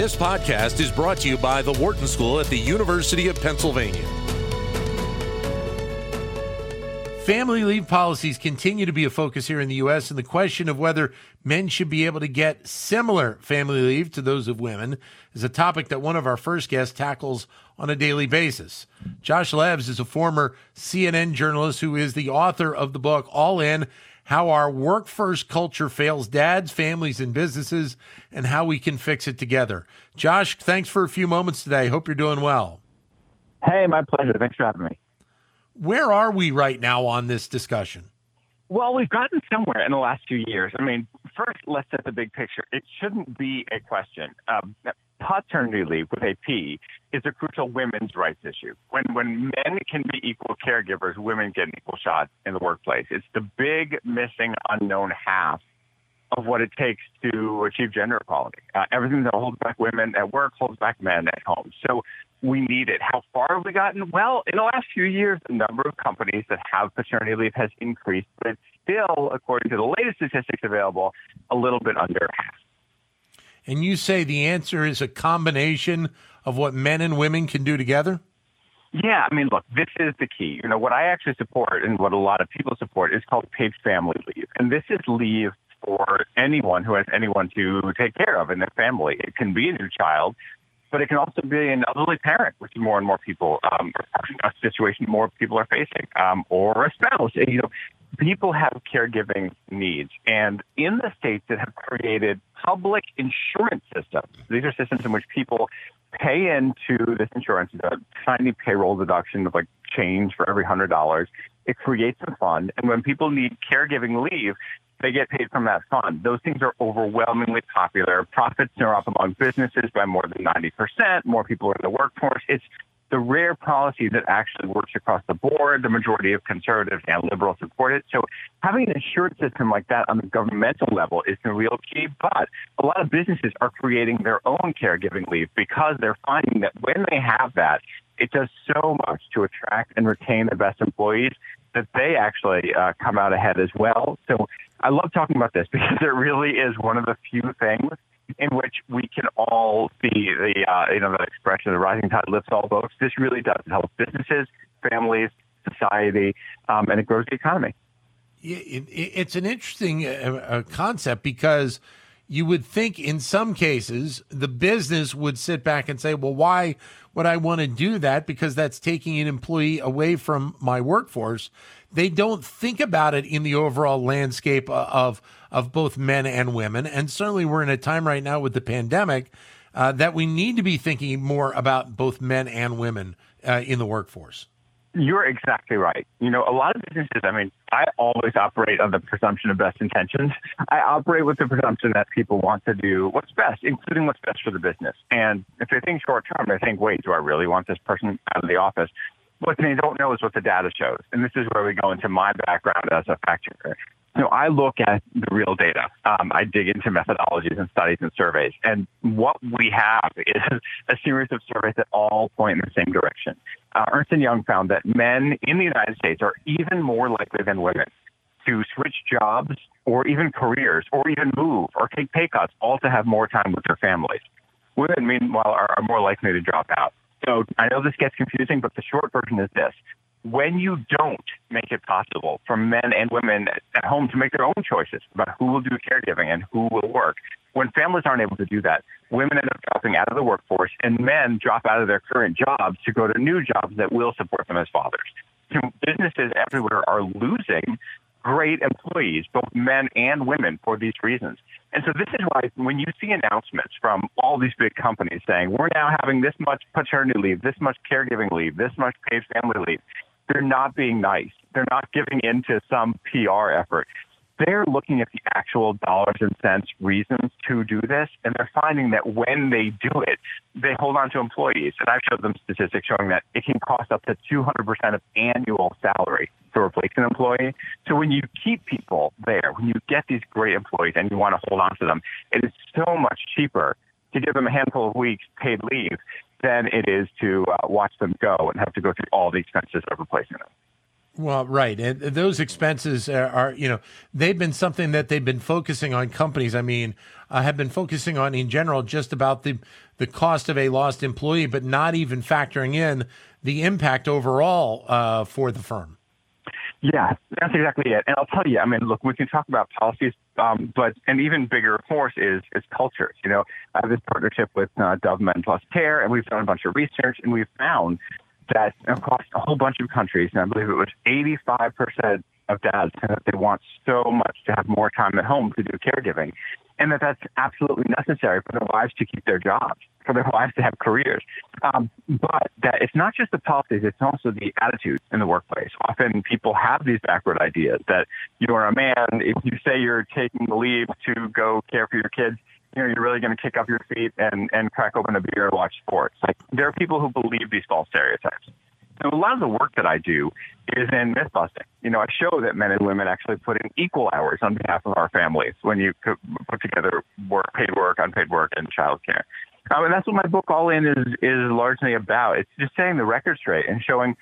This podcast is brought to you by the Wharton School at the University of Pennsylvania. Family leave policies continue to be a focus here in the U.S., and the question of whether men should be able to get similar family leave to those of women is a topic that one of our first guests tackles on a daily basis. Josh Levs is a former CNN journalist who is the author of the book All In: How Our Work-First Culture Fails Dads, Families, and Businesses, and How We Can Fix It Together. Josh, thanks for a few moments today. Hope you're doing well. Hey, my pleasure. Thanks for having me. Where are we right now on this discussion? Well, we've gotten somewhere in the last few years. I mean, first, let's set the big picture. It shouldn't be a question. Paternity leave, with a P, is a crucial women's rights issue. When men can be equal caregivers, women get an equal shot in the workplace. It's the big missing unknown half of what it takes to achieve gender equality. Everything that holds back women at work holds back men at home. So we need it. How far have we gotten? Well, in the last few years, the number of companies that have paternity leave has increased, but it's still, according to the latest statistics available, a little bit under half. And you say the answer is a combination of what men and women can do together? Yeah, I mean, look, this is the key. You know, what I actually support and what a lot of people support is called paid family leave. And this is leave for anyone who has anyone to take care of in their family. It can be a new child, but it can also be an elderly parent, which more and more people, a situation more people are facing, or a spouse. You know, people have caregiving needs. And in the states that have created public insurance systems, these are systems in which people pay into this insurance, a tiny payroll deduction of like change for every $100. It creates a fund. And when people need caregiving leave, they get paid from that fund. Those things are overwhelmingly popular. Profits are up among businesses by more than 90%. More people are in the workforce. It's the rare policy that actually works across the board. The majority of conservatives and liberals support it. So having an insurance system like that on the governmental level is the real key. But a lot of businesses are creating their own caregiving leave because they're finding that when they have that, it does so much to attract and retain the best employees that they actually come out ahead as well. So I love talking about this because it really is one of the few things in which we can all see the, that expression, the rising tide lifts all boats. This really does help businesses, families, society, and it grows the economy. It's an interesting concept because you would think in some cases the business would sit back and say, well, why would I want to do that? Because that's taking an employee away from my workforce. They don't think about it in the overall landscape of both men and women. And certainly we're in a time right now with the pandemic that we need to be thinking more about both men and women in the workforce. You're exactly right. You know, a lot of businesses, I mean, I always operate on the presumption of best intentions. I operate with the presumption that people want to do what's best, including what's best for the business. And if they think short term, they think, wait, do I really want this person out of the office? What they don't know is what the data shows. And this is where we go into my background as a fact checker. So I look at the real data. I dig into methodologies and studies and surveys. And what we have is a series of surveys that all point in the same direction. Ernst & Young found that men in the United States are even more likely than women to switch jobs or even careers or even move or take pay cuts, all to have more time with their families. Women, meanwhile, are more likely to drop out. So I know this gets confusing, but the short version is this. When you don't make it possible for men and women at home to make their own choices about who will do caregiving and who will work, when families aren't able to do that, women end up dropping out of the workforce and men drop out of their current jobs to go to new jobs that will support them as fathers. So businesses everywhere are losing great employees, both men and women, for these reasons. And so this is why when you see announcements from all these big companies saying, we're now having this much paternity leave, this much caregiving leave, this much paid family leave, they're not being nice. They're not giving in to some PR effort. They're looking at the actual dollars and cents reasons to do this, and they're finding that when they do it, they hold on to employees. And I've showed them statistics showing that it can cost up to 200% of annual salary to replace an employee. So when you keep people there, when you get these great employees and you want to hold on to them, it is so much cheaper to give them a handful of weeks paid leave than it is to watch them go and have to go through all the expenses of replacing them. Well, right. And those expenses are, you know, they've been something that they've been focusing on companies. I mean, have been focusing on in general just about the cost of a lost employee, but not even factoring in the impact overall for the firm. Yeah, that's exactly it. And I'll tell you, I mean, look, we can talk about policies, but an even bigger force is cultures. You know, I have this partnership with Dove Men Plus Care, and we've done a bunch of research, and we've found that across a whole bunch of countries, and I believe it was 85% of dads said that they want so much to have more time at home to do caregiving, and that that's absolutely necessary for their wives to keep their jobs, for their wives to have careers. But that it's not just the policies, it's also the attitudes in the workplace. Often people have these backward ideas that you are a man, if you say you're taking the leave to go care for your kids, you know, you're really going to kick up your feet and crack open a beer and watch sports. Like, there are people who believe these false stereotypes. And a lot of the work that I do is in myth busting. You know, I show that men and women actually put in equal hours on behalf of our families when you put together work, paid work, unpaid work, and childcare. And that's what my book All In is largely about. It's just setting the record straight and showing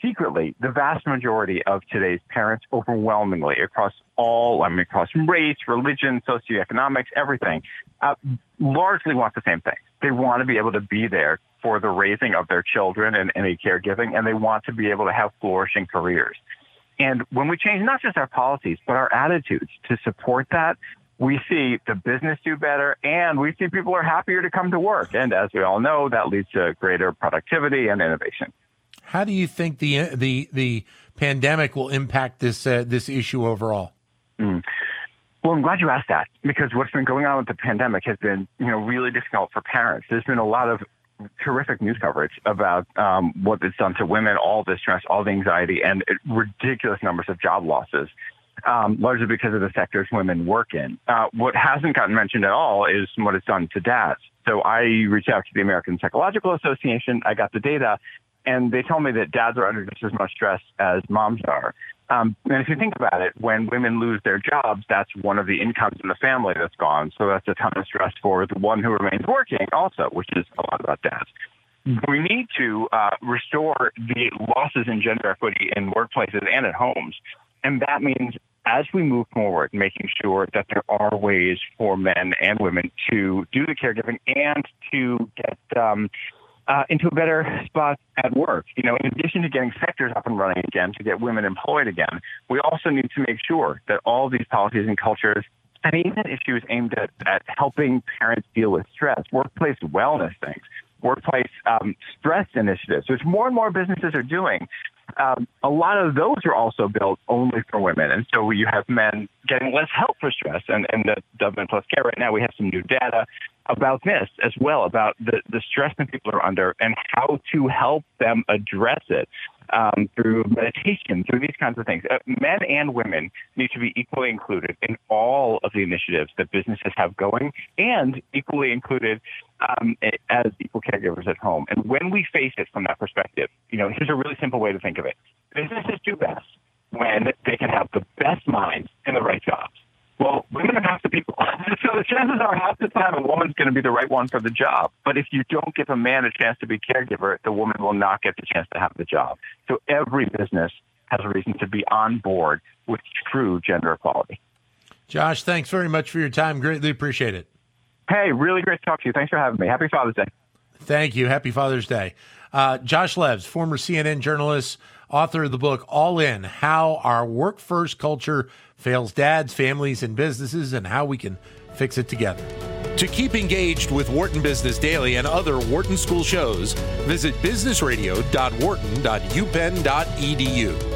secretly the vast majority of today's parents overwhelmingly across all, I mean, across race, religion, socioeconomics, everything, largely want the same thing. They want to be able to be there for the raising of their children and any caregiving, and they want to be able to have flourishing careers. And when we change not just our policies, but our attitudes to support that, we see the business do better, and we see people are happier to come to work. And as we all know, that leads to greater productivity and innovation. How do you think the pandemic will impact this issue overall? Well, I'm glad you asked that, because what's been going on with the pandemic has been, you know, really difficult for parents. There's been a lot of terrific news coverage about what it's done to women, all the stress, all the anxiety, and ridiculous numbers of job losses, largely because of the sectors women work in. What hasn't gotten mentioned at all is what it's done to dads. So I reached out to the American Psychological Association. I got the data, and they told me that dads are under just as much stress as moms are. And if you think about it, when women lose their jobs, that's one of the incomes in the family that's gone. So that's a ton of stress for the one who remains working also, which is a lot about dads. We need to restore the losses in gender equity in workplaces and at homes. And that means as we move forward, making sure that there are ways for men and women to do the caregiving and to get into a better spot at work. You know, in addition to getting sectors up and running again, to get women employed again, we also need to make sure that all these policies and cultures, and even issues aimed at helping parents deal with stress, workplace wellness things, workplace stress initiatives, which more and more businesses are doing, a lot of those are also built only for women. And so you have men getting less help for stress. And the Dove Men Plus Care right now, we have some new data about this as well, about the stress that people are under and how to help them address it through meditation, through these kinds of things. Men and women need to be equally included in all of the initiatives that businesses have going, and equally included as equal caregivers at home. And when we face it from that perspective, you know, here's a really simple way to think of it. Businesses do best when they can have the best minds in the right jobs. Well, women are half the people. So the chances are half the time a woman's going to be the right one for the job. But if you don't give a man a chance to be caregiver, the woman will not get the chance to have the job. So every business has a reason to be on board with true gender equality. Josh, thanks very much for your time. Greatly appreciate it. Hey, really great to talk to you. Thanks for having me. Happy Father's Day. Thank you. Happy Father's Day. Josh Levs, former CNN journalist, author of the book All In, How Our Work First Culture Fails Dads, Families, and Businesses, and How We Can Fix It Together. To keep engaged with Wharton Business Daily and other Wharton School shows, visit businessradio.wharton.upenn.edu.